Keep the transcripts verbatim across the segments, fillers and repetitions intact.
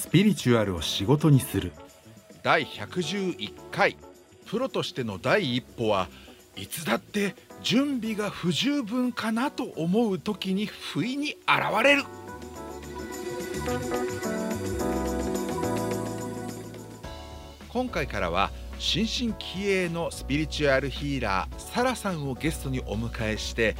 スピリチュアルを仕事にするだいひゃくじゅういっかい、プロとしての第一歩はいつだって準備が不十分かなと思う時に不意に現れる。今回からは新進気鋭のスピリチュアルヒーラーサラさんをゲストにお迎えして、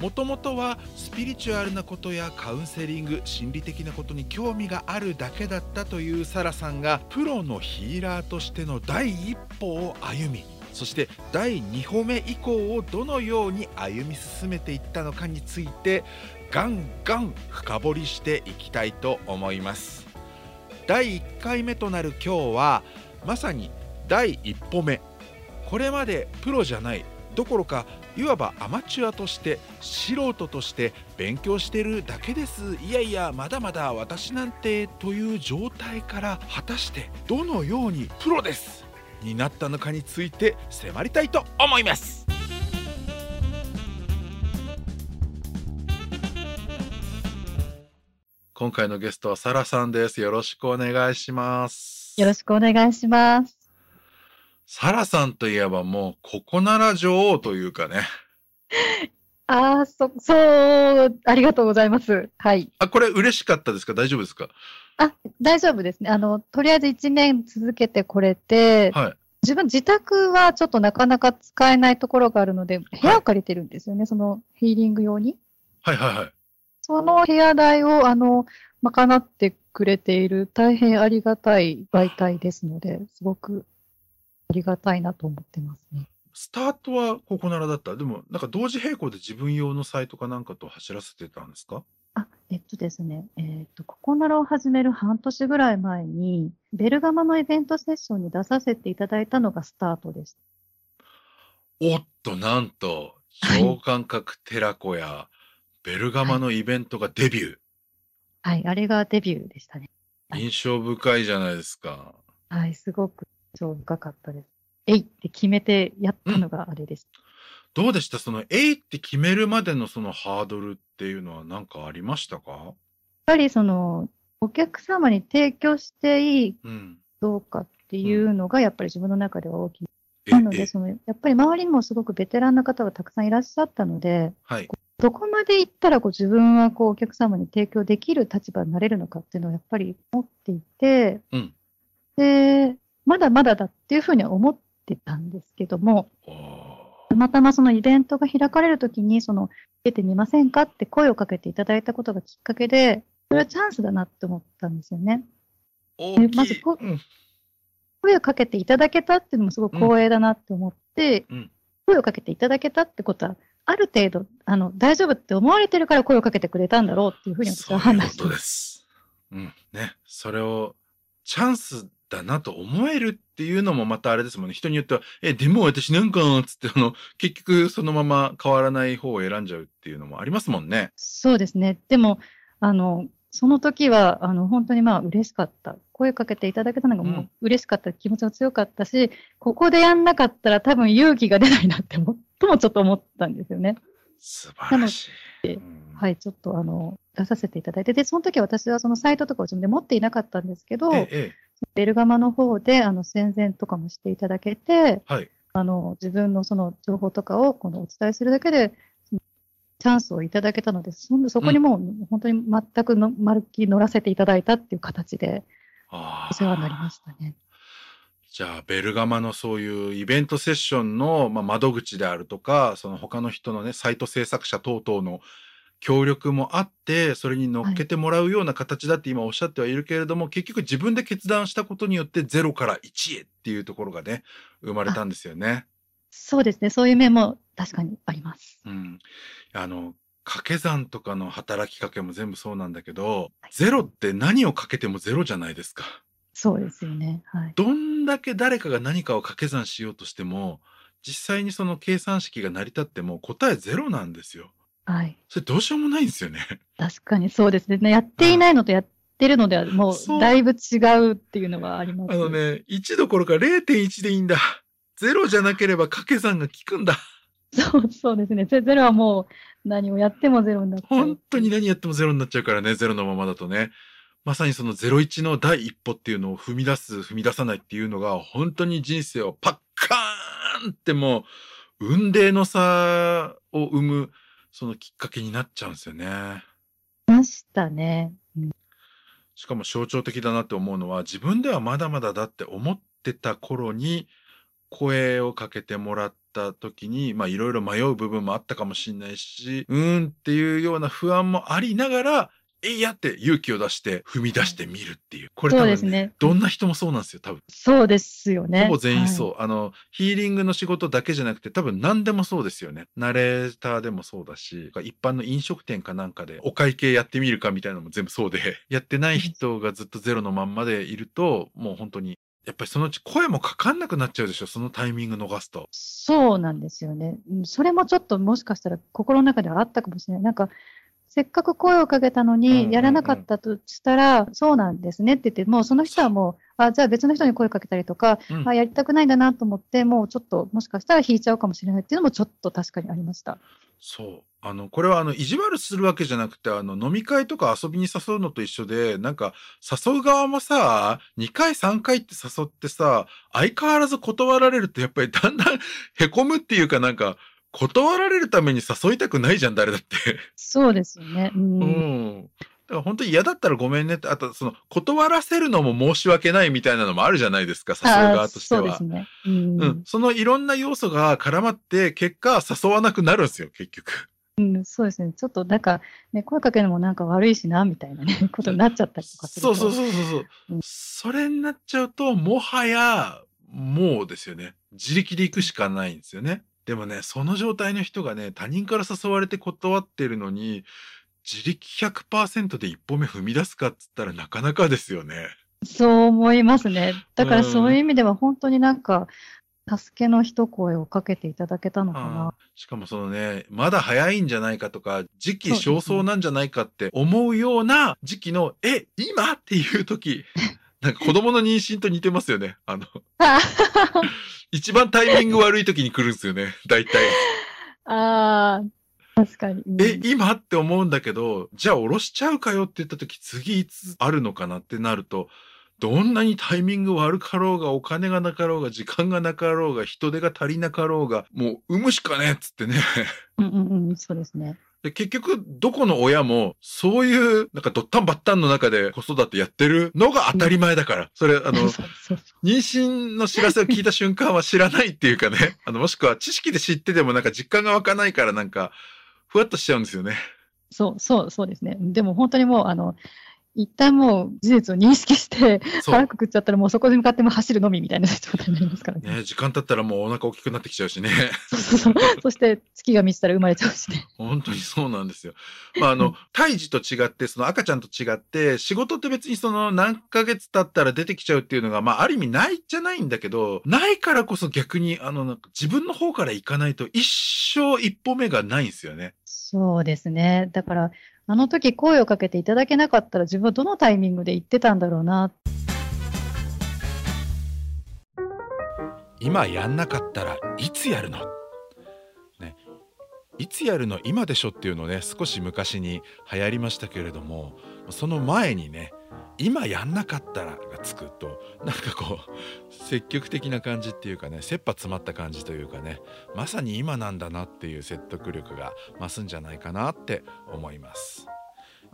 もともとはスピリチュアルなことやカウンセリング、心理的なことに興味があるだけだったというサラさんが、プロのヒーラーとしての第一歩を歩み、そして第二歩目以降をどのように歩み進めていったのかについてガンガン深掘りしていきたいと思います。だいいっかいめとなる今日はまさに第一歩目、これまでプロじゃないどころかいわばアマチュアとして素人として勉強してるだけです、いやいやまだまだ私なんてという状態から、果たしてどのようにプロですになったのかについて迫りたいと思います。今回のゲストはサラさんです。よろしくお願いします。よろしくお願いします。サラさんといえばもうここなら女王というかね。ああ、そ、そう、ありがとうございます。はい。あ、これ嬉しかったですか？大丈夫ですか？あ、大丈夫ですね。あの、とりあえずいちねん続けてこれて、はい、自分自宅はちょっとなかなか使えないところがあるので、部屋を借りてるんですよね。はい、そのヒーリング用に。はいはいはい。その部屋代を、あの、賄ってくれている大変ありがたい媒体ですので、すごくありがたいなと思ってますね。スタートはここならだった。でも、なんか同時並行で自分用のサイトかなんかと走らせてたんですか？あ、えっとですね、えー、っと、ここならを始める半年ぐらい前に、ベルガマのイベントセッションに出させていただいたのがスタートです。おっと、なんと、超感覚寺子やベルガマのイベントがデビュー。はい、はい、あれがデビューでしたね。はい、印象深いじゃないですか。はい、すごく印象深かったです。えいって決めてやったのがあれです。うん、どうでした？そのえいって決めるまでのそのハードルっていうのは何かありましたか？やっぱりそのお客様に提供していいどうかっていうのがやっぱり自分の中では大きい。うんうん、なのでそのやっぱり周りにもすごくベテランの方がたくさんいらっしゃったので、はい、どこまで行ったらこう自分はこうお客様に提供できる立場になれるのかっていうのをやっぱり持っていて、うん、でまだまだだっていうふうには思ってたんですけども、たまたまそのイベントが開かれるときにその出てみませんかって声をかけていただいたことがきっかけで、それはチャンスだなって思ったんですよね。でまずこ、うん、声をかけていただけたっていうのもすごい光栄だなって思って、うんうん、声をかけていただけたってことはある程度あの大丈夫って思われてるから声をかけてくれたんだろうっていうふうに私は判断してます。そういうことです。うんね、それをチャンスだなと思えるっていうのもまたあれですもんね。人によっては、え、でも私なんかつって、あの、結局そのまま変わらない方を選んじゃうっていうのもありますもんね。そうですね。でも、あの、その時は、あの、本当にまあ嬉しかった。声かけていただけたのがもう嬉しかった、うん、気持ちが強かったし、ここでやんなかったら多分勇気が出ないなっても、ともちょっと思ったんですよね。素晴らしい。うん、はい、ちょっとあの、出させていただいて、で、その時は私はそのサイトとかを自分で持っていなかったんですけど、ええベルガマの方で、あの、宣伝とかもしていただけて、はい、あの、自分のその情報とかをこのお伝えするだけで、チャンスをいただけたので、そ、そこにもう本当に全くの、うん、まるっきり乗らせていただいたっていう形で、お世話になりましたね。じゃあ、ベルガマのそういうイベントセッションの、まあ、窓口であるとか、その他の人のね、サイト制作者等々の協力もあって、それに乗っけてもらうような形だって今おっしゃってはいるけれども、はい、結局自分で決断したことによってゼロからいちへっていうところがね、生まれたんですよね。そうですね。そういう面も確かにあります。うん。あの、掛け算とかの働きかけも全部そうなんだけど、はい、ゼロって何をかけてもゼロじゃないですか。そうですよね。はい。どんだけ誰かが何かを掛け算しようとしても、実際にその計算式が成り立っても答えゼロなんですよ。はい。それどうしようもないんですよね。確かにそうですね。やっていないのとやってるのではもうだいぶ違うっていうのはありますね。あのね、いちどころか れいてんいち でいいんだ。ゼロじゃなければ掛け算が効くんだ。そうそうですね。ゼロはもう何をやってもゼロになっちゃう。本当に何やってもゼロになっちゃうからね、ゼロのままだとね。まさにそのゼロイチの第一歩っていうのを踏み出す、踏み出さないっていうのが、本当に人生をパッカーンってもう、雲泥の差を生む、そのきっかけになっちゃうんですよね。ましたね。うん、しかも象徴的だなって思うのは、自分ではまだまだだって思ってた頃に、声をかけてもらった時に、まあいろいろ迷う部分もあったかもしれないし、うーんっていうような不安もありながら、えいやって勇気を出して踏み出してみるっていう。これ多分、ね、そうですね。どんな人もそうなんですよ、多分。そうですよね。ほぼ全員そう。はい、あの、ヒーリングの仕事だけじゃなくて多分何でもそうですよね。ナレーターでもそうだし、一般の飲食店かなんかでお会計やってみるかみたいなのも全部そうで、やってない人がずっとゼロのまんまでいると、もう本当に、やっぱりそのうち声もかかんなくなっちゃうでしょ、そのタイミング逃すと。そうなんですよね。それもちょっともしかしたら心の中ではあったかもしれない。なんか、せっかく声をかけたのに、やらなかったとしたら、そうなんですねって言って、もうその人はもう、あ、じゃあ別の人に声かけたりとか、うん、あ、やりたくないんだなと思って、もうちょっと、もしかしたら引いちゃうかもしれないっていうのもちょっと確かにありました。そう。あの、これはあの、意地悪するわけじゃなくて、あの、飲み会とか遊びに誘うのと一緒で、なんか、誘う側もさ、にかいさんかいって誘ってさ、相変わらず断られるとやっぱりだんだん凹むっていうかなんか、断られるために誘いたくないじゃん、誰だって。そうですよね。うん。うん、だから本当に嫌だったらごめんねって、あとその断らせるのも申し訳ないみたいなのもあるじゃないですか、誘う側としては。そうですね。うん、うん。そのいろんな要素が絡まって、結果誘わなくなるんですよ、結局。うん、そうですね。ちょっとなんか、ね、声かけるのもなんか悪いしな、みたいなね、ことになっちゃったりとかすると。そうそうそうそう。うん、それになっちゃうと、もはや、もうですよね。自力で行くしかないんですよね。でもね、その状態の人がね、他人から誘われて断ってるのに、自力 ひゃくパーセント で一歩目踏み出すかっつったらなかなかですよね。そう思いますね。だからそういう意味では本当になんか、助けの一声をかけていただけたのかな。しかもそのね、まだ早いんじゃないかとか、時期尚早なんじゃないかって思うような時期の、え、今っていう時。なんか子供の妊娠と似てますよね。あの。一番タイミング悪い時に来るんですよね。大体。ああ、確かに。え、今って思うんだけど、じゃあ下ろしちゃうかよって言った時、次いつあるのかなってなると、どんなにタイミング悪かろうが、お金がなかろうが、時間がなかろうが、人手が足りなかろうが、もう産むしかねっつってね。うんうんうん、そうですね。で結局、どこの親も、そういう、なんか、どったんばったんの中で子育てやってるのが当たり前だから。それ、あの、妊娠の知らせを聞いた瞬間は知らないっていうかね、あの、もしくは知識で知っててもなんか実感が湧かないからなんか、ふわっとしちゃうんですよね。そう、そう、そうですね。でも本当にもう、あの、一旦もう事実を認識して、腹くくっちゃったらもうそこに向かっても走るのみみたいな状態になりますからね。ね、時間経ったらもうお腹大きくなってきちゃうしね。そうそうそう。そして月が満ちたら生まれちゃうしね。本当にそうなんですよ。まああの、胎児と違って、その赤ちゃんと違って、仕事って別にその何ヶ月経ったら出てきちゃうっていうのが、まあある意味ないじゃないんだけど、ないからこそ逆にあの、なんか自分の方から行かないと一生一歩目がないんですよね。そうですね。だから、あの時声をかけていただけなかったら自分はどのタイミングで言ってたんだろうな。今やんなかったらいつやるの、ね、いつやるの今でしょっていうのね、少し昔に流行りましたけれども、その前にね、今やんなかったらがつくと、なんかこう積極的な感じっていうかね、切羽詰まった感じというかね、まさに今なんだなっていう説得力が増すんじゃないかなって思います。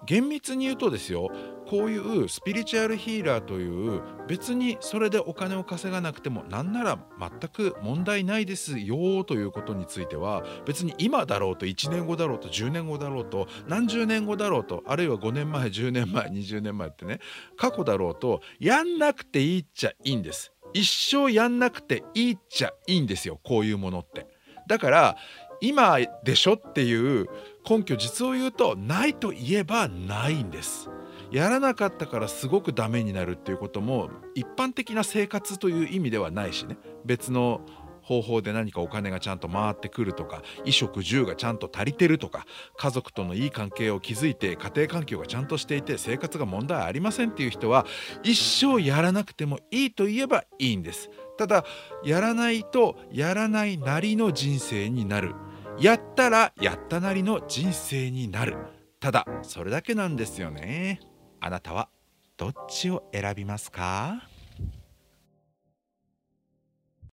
厳密に言うとですよ、こういうスピリチュアルヒーラーという、別にそれでお金を稼がなくてもなんなら全く問題ないですよということについては、別に今だろうといちねんごだろうとじゅうねんごだろうと何十年後だろうと、あるいはごねんまえじゅうねんまえにじゅうねんまえってね、過去だろうと、やんなくていいっちゃいいんです。一生やんなくていいっちゃいいんですよ、こういうものって。だから今でしょっていう根拠、実を言うとないと言えばないんです。やらなかったからすごくダメになるっていうことも、一般的な生活という意味ではないしね、別の方法で何かお金がちゃんと回ってくるとか、衣食住がちゃんと足りてるとか、家族とのいい関係を築いて家庭環境がちゃんとしていて生活が問題ありませんっていう人は、一生やらなくてもいいと言えばいいんです。ただやらないとやらないなりの人生になる、やったらやったなりの人生になる、ただそれだけなんですよね。あなたはどっちを選びますか？